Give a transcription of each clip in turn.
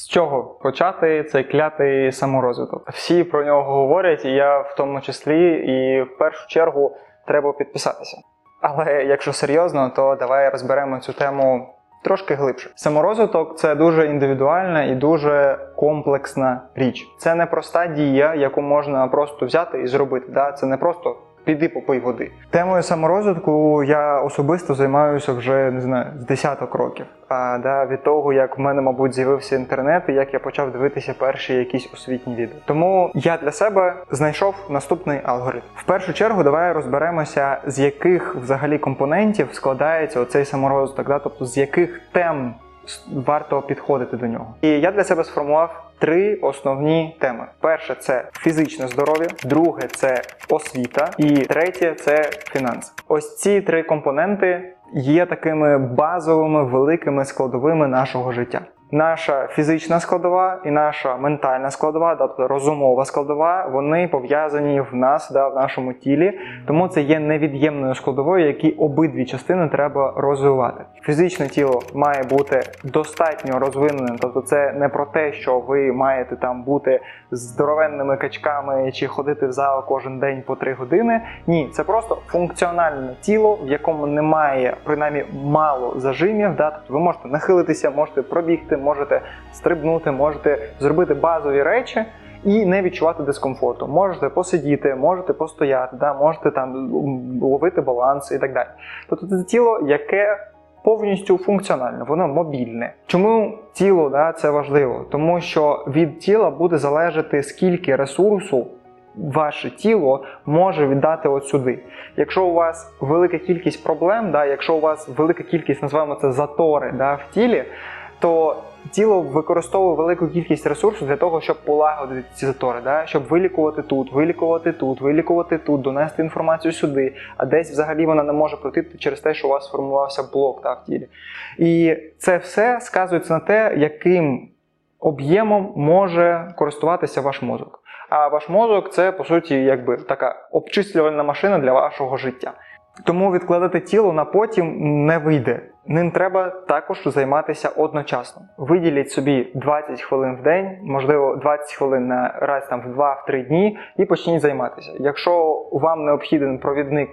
З чого почати цей клятий саморозвиток? Всі про нього говорять, і я в тому числі, і в першу чергу треба підписатися. Але якщо серйозно, то давай розберемо цю тему трошки глибше. Саморозвиток – це дуже індивідуальна і дуже комплексна річ. Це не проста дія, яку можна просто взяти і зробити. Да? Це не просто піди попий води. Темою саморозвитку я особисто займаюся вже, не знаю, з десяток років. Від того, як в мене, мабуть, з'явився інтернет і як я почав дивитися перші якісь освітні відео. Тому я для себе знайшов наступний алгоритм. В першу чергу давай розберемося, з яких взагалі компонентів складається оцей саморозвиток, тобто з яких тем варто підходити до нього. І я для себе сформував три основні теми. Перше – це фізичне здоров'я, друге – це освіта і третє – це фінанси. Ось ці три компоненти є такими базовими, великими складовими нашого життя. Наша фізична складова і наша ментальна складова, тобто розумова складова, вони пов'язані в нас, в нашому тілі, тому це є невід'ємною складовою, які обидві частини треба розвивати. Фізичне тіло має бути достатньо розвиненим, тобто це не про те, що ви маєте там бути здоровенними качками чи ходити в зал кожен день по 3 години. Ні, це просто функціональне тіло, в якому немає, принаймні, мало зажимів, тобто ви можете нахилитися, можете пробігти, можете стрибнути, можете зробити базові речі і не відчувати дискомфорту. Можете посидіти, можете постояти, можете там ловити баланс і так далі. Тобто це тіло, яке повністю функціональне, воно мобільне. Чому тіло, це важливо? Тому що від тіла буде залежати, скільки ресурсу ваше тіло може віддати от сюди. Якщо у вас велика кількість проблем, якщо у вас велика кількість, називаємо це затори, в тілі, то тіло використовує велику кількість ресурсів для того, щоб полагодити ці затори, щоб вилікувати тут, вилікувати тут, вилікувати тут, донести інформацію сюди, а десь взагалі вона не може пройти через те, що у вас сформувався блок в тілі. І це все сказується на те, яким об'ємом може користуватися ваш мозок. А ваш мозок – це, по суті, якби така обчислювальна машина для вашого життя. Тому відкладати тіло на потім не вийде. Ним треба також займатися одночасно. Виділіть собі 20 хвилин в день, можливо 20 хвилин на раз в 2-3 дні і почніть займатися. Якщо вам необхіден провідник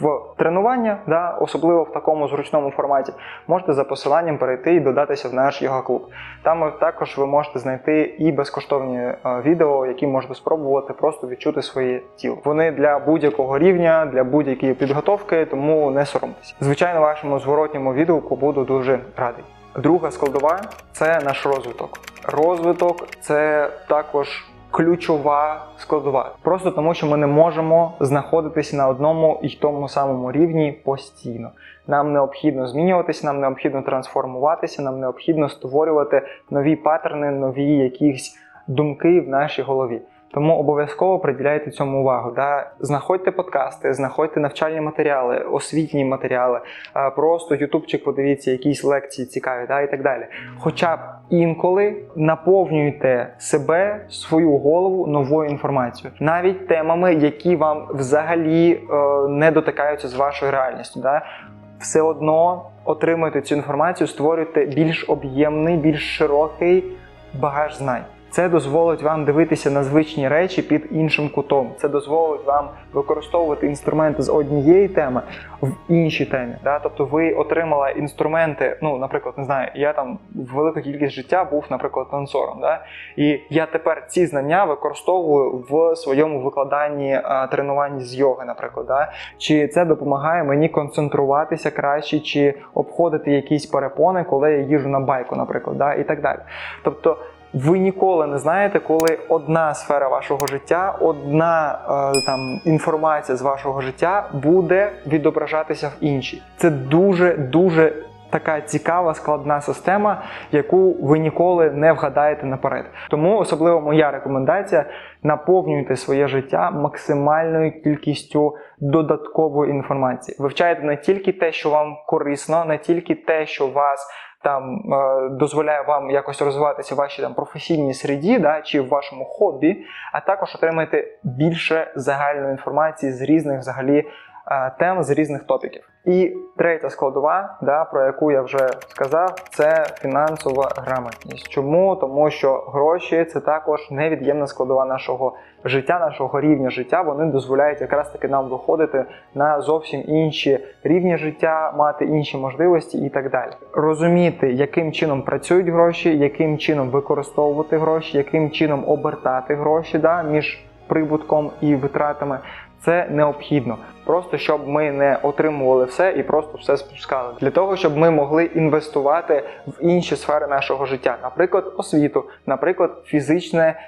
в тренування, особливо в такому зручному форматі, можете за посиланням перейти і додатися в наш йога-клуб. Там також ви можете знайти і безкоштовні відео, які можете спробувати просто відчути своє тіло. Вони для будь-якого рівня, для будь-якої підготовки, тому не соромтеся. Звичайно, вашому зворотньому відгуку буду дуже радий. Друга складова – це наш розвиток. Розвиток – це також ключова складова. Просто тому, що ми не можемо знаходитися на одному і тому самому рівні постійно. Нам необхідно змінюватися, нам необхідно трансформуватися, нам необхідно створювати нові паттерни, нові якісь думки в нашій голові. Тому обов'язково приділяйте цьому увагу. Знаходьте подкасти, знаходьте навчальні матеріали, освітні матеріали, просто ютубчик подивіться, якісь лекції цікаві, і так далі. Хоча б інколи наповнюйте себе, свою голову новою інформацією. Навіть темами, які вам взагалі не дотикаються з вашою реальністю. Все одно отримуйте цю інформацію, створюйте більш об'ємний, більш широкий багаж знань. Це дозволить вам дивитися на звичні речі під іншим кутом. Це дозволить вам використовувати інструменти з однієї теми в іншій темі. Тобто ви отримали інструменти, наприклад, не знаю, я там велику кількість життя був, наприклад, танцором. І я тепер ці знання використовую в своєму викладанні тренувань з йоги, наприклад. Чи це допомагає мені концентруватися краще, чи обходити якісь перепони, коли я їжджу на байку, наприклад, і так далі. Тобто, ви ніколи не знаєте, коли одна сфера вашого життя, одна інформація з вашого життя буде відображатися в іншій. Це дуже-дуже така цікава, складна система, яку ви ніколи не вгадаєте наперед. Тому особливо моя рекомендація – наповнюйте своє життя максимальною кількістю додаткової інформації. Вивчайте не тільки те, що вам корисно, не тільки те, що вас дозволяє вам якось розвиватися в вашій професійній середі, чи в вашому хобі, а також отримайте більше загальної інформації з різних взагалі тем з різних топіків. І третя складова, про яку я вже сказав, це фінансова грамотність. Чому? Тому що гроші – це також невід'ємна складова нашого життя, нашого рівня життя. Вони дозволяють якраз таки нам виходити на зовсім інші рівні життя, мати інші можливості і так далі. Розуміти, яким чином працюють гроші, яким чином використовувати гроші, яким чином обертати гроші між прибутком і витратами – це необхідно. Просто, щоб ми не отримували все і просто все спускали. Для того, щоб ми могли інвестувати в інші сфери нашого життя. Наприклад, освіту, наприклад, фізичне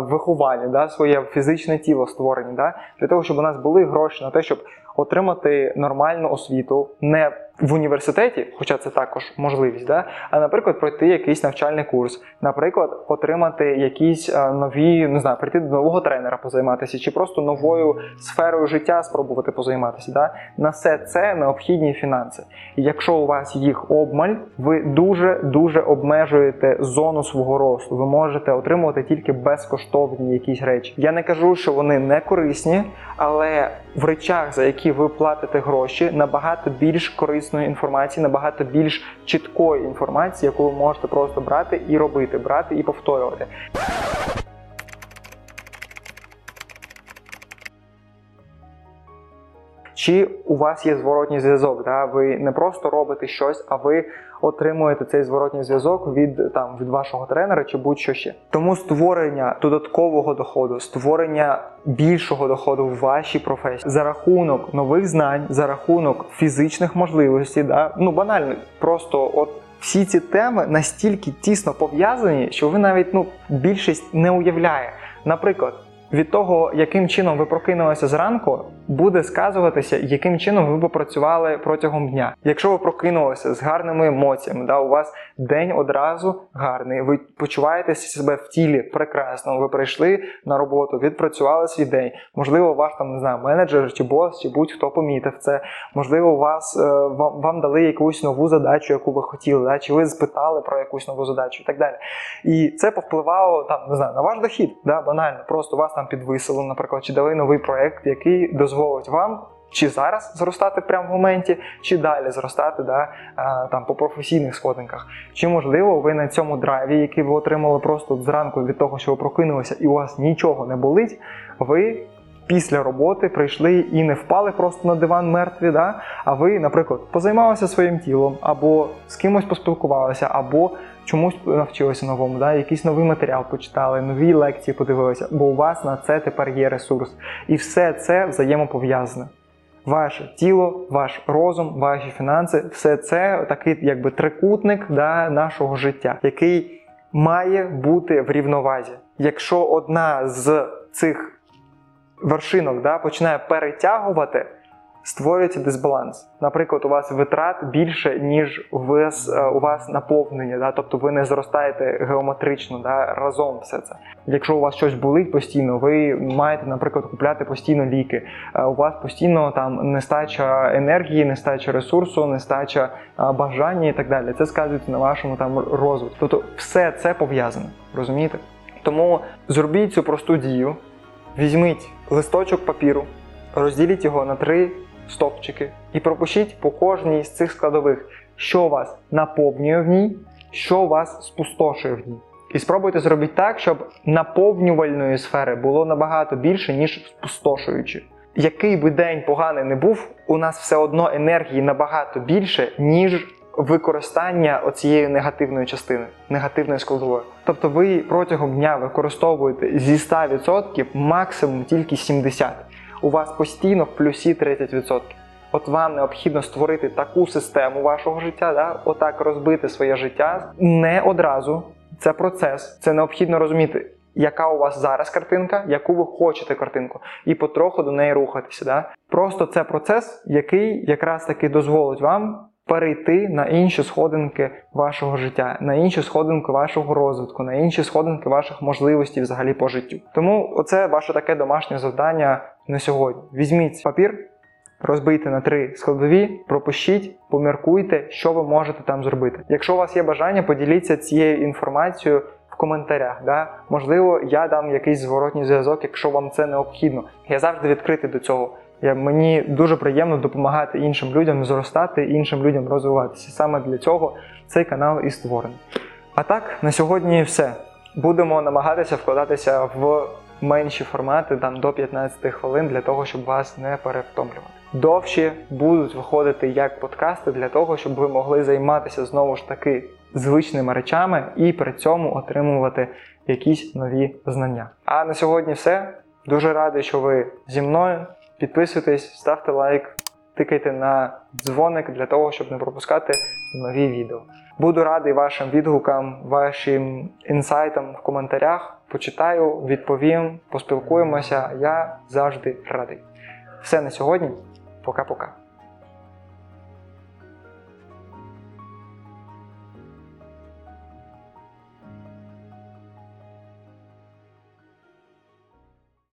виховання, своє фізичне тіло створення. Для того, щоб у нас були гроші на те, щоб отримати нормальну освіту не в університеті, хоча це також можливість, а, наприклад, пройти якийсь навчальний курс, наприклад, отримати якісь нові, прийти до нового тренера позайматися, чи просто новою сферою життя спробувати позайматися. На все це необхідні фінанси. І якщо у вас їх обмаль, ви дуже-дуже обмежуєте зону свого росту. Ви можете отримувати тільки безкоштовні якісь речі. Я не кажу, що вони не корисні, але в речах, за які ви платите гроші, набагато більш корисної інформації, набагато більш чіткої інформації, яку ви можете просто брати і робити, брати і повторювати. Чи у вас є зворотній зв'язок? Ви не просто робите щось, а ви отримуєте цей зворотній зв'язок від вашого тренера чи будь-що ще. Тому створення додаткового доходу, створення більшого доходу в вашій професії за рахунок нових знань, за рахунок фізичних можливостей, банально, просто всі ці теми настільки тісно пов'язані, що ви навіть, більшість не уявляє. Наприклад, від того, яким чином ви прокинулися зранку, буде сказуватися, яким чином ви попрацювали протягом дня. Якщо ви прокинулися з гарними емоціями, у вас день одразу гарний, ви почуваєте себе в тілі прекрасно, ви прийшли на роботу, відпрацювали свій день, можливо, ваш менеджер чи бос, чи будь-хто помітив це, можливо, вам дали якусь нову задачу, яку ви хотіли, чи ви спитали про якусь нову задачу і так далі. І це повпливало, на ваш дохід, банально, просто вас підвисили, наприклад, чи дали новий проєкт, який дозволить вам чи зараз зростати прямо в моменті, чи далі зростати по професійних сходинках. Чи, можливо, ви на цьому драйві, який ви отримали просто зранку від того, що ви прокинулися і у вас нічого не болить, ви після роботи прийшли і не впали просто на диван мертві, а ви, наприклад, позаймалися своїм тілом, або з кимось поспілкувалися, або чомусь навчилися новому, якийсь новий матеріал почитали, нові лекції подивилися, бо у вас на це тепер є ресурс. І все це взаємопов'язане. Ваше тіло, ваш розум, ваші фінанси – все це такий трикутник нашого життя, який має бути в рівновазі. Якщо одна з цих вершинок починає перетягувати, створюється дисбаланс. Наприклад, у вас витрат більше, ніж у вас наповнення, тобто ви не зростаєте геометрично, разом все це. Якщо у вас щось болить постійно, ви маєте, наприклад, купляти постійно ліки, у вас постійно нестача енергії, нестача ресурсу, нестача бажання і так далі. Це сказується на вашому розвитку. Тобто все це пов'язане, розумієте? Тому зробіть цю просту дію, візьміть листочок папіру, розділіть його на 3 стовпчики і пропишіть по кожній з цих складових, що вас наповнює в ній, що вас спустошує в ній. І спробуйте зробити так, щоб наповнювальної сфери було набагато більше, ніж спустошуючої. Який би день поганий не був, у нас все одно енергії набагато більше, ніж використання оцієї негативної частини, негативної складової. Тобто ви протягом дня використовуєте зі 100% максимум тільки 70%. У вас постійно в плюсі 30%. От вам необхідно створити таку систему вашого життя, отак розбити своє життя. Не одразу, це процес, це необхідно розуміти, яка у вас зараз картинка, яку ви хочете картинку, і потроху до неї рухатися. Просто це процес, який якраз таки дозволить вам перейти на інші сходинки вашого життя, на інші сходинки вашого розвитку, на інші сходинки ваших можливостей взагалі по життю. Тому оце ваше таке домашнє завдання на сьогодні. Візьміть папір, розбийте на 3 складові, пропишіть, поміркуйте, що ви можете там зробити. Якщо у вас є бажання, поділіться цією інформацією в коментарях. Можливо, я дам якийсь зворотній зв'язок, якщо вам це необхідно. Я завжди відкритий до цього. Мені дуже приємно допомагати іншим людям зростати, іншим людям розвиватися. Саме для цього цей канал і створений. А так, на сьогодні все. Будемо намагатися вкладатися в менші формати, там до 15 хвилин, для того, щоб вас не перевтомлювати. Довші будуть виходити як подкасти, для того, щоб ви могли займатися знову ж таки звичними речами і при цьому отримувати якісь нові знання. А на сьогодні все. Дуже радий, що ви зі мною. Підписуйтесь, ставте лайк, тикайте на дзвоник для того, щоб не пропускати нові відео. Буду радий вашим відгукам, вашим інсайтам в коментарях. Почитаю, відповім, поспілкуємося. Я завжди радий. Все на сьогодні. Пока-пока.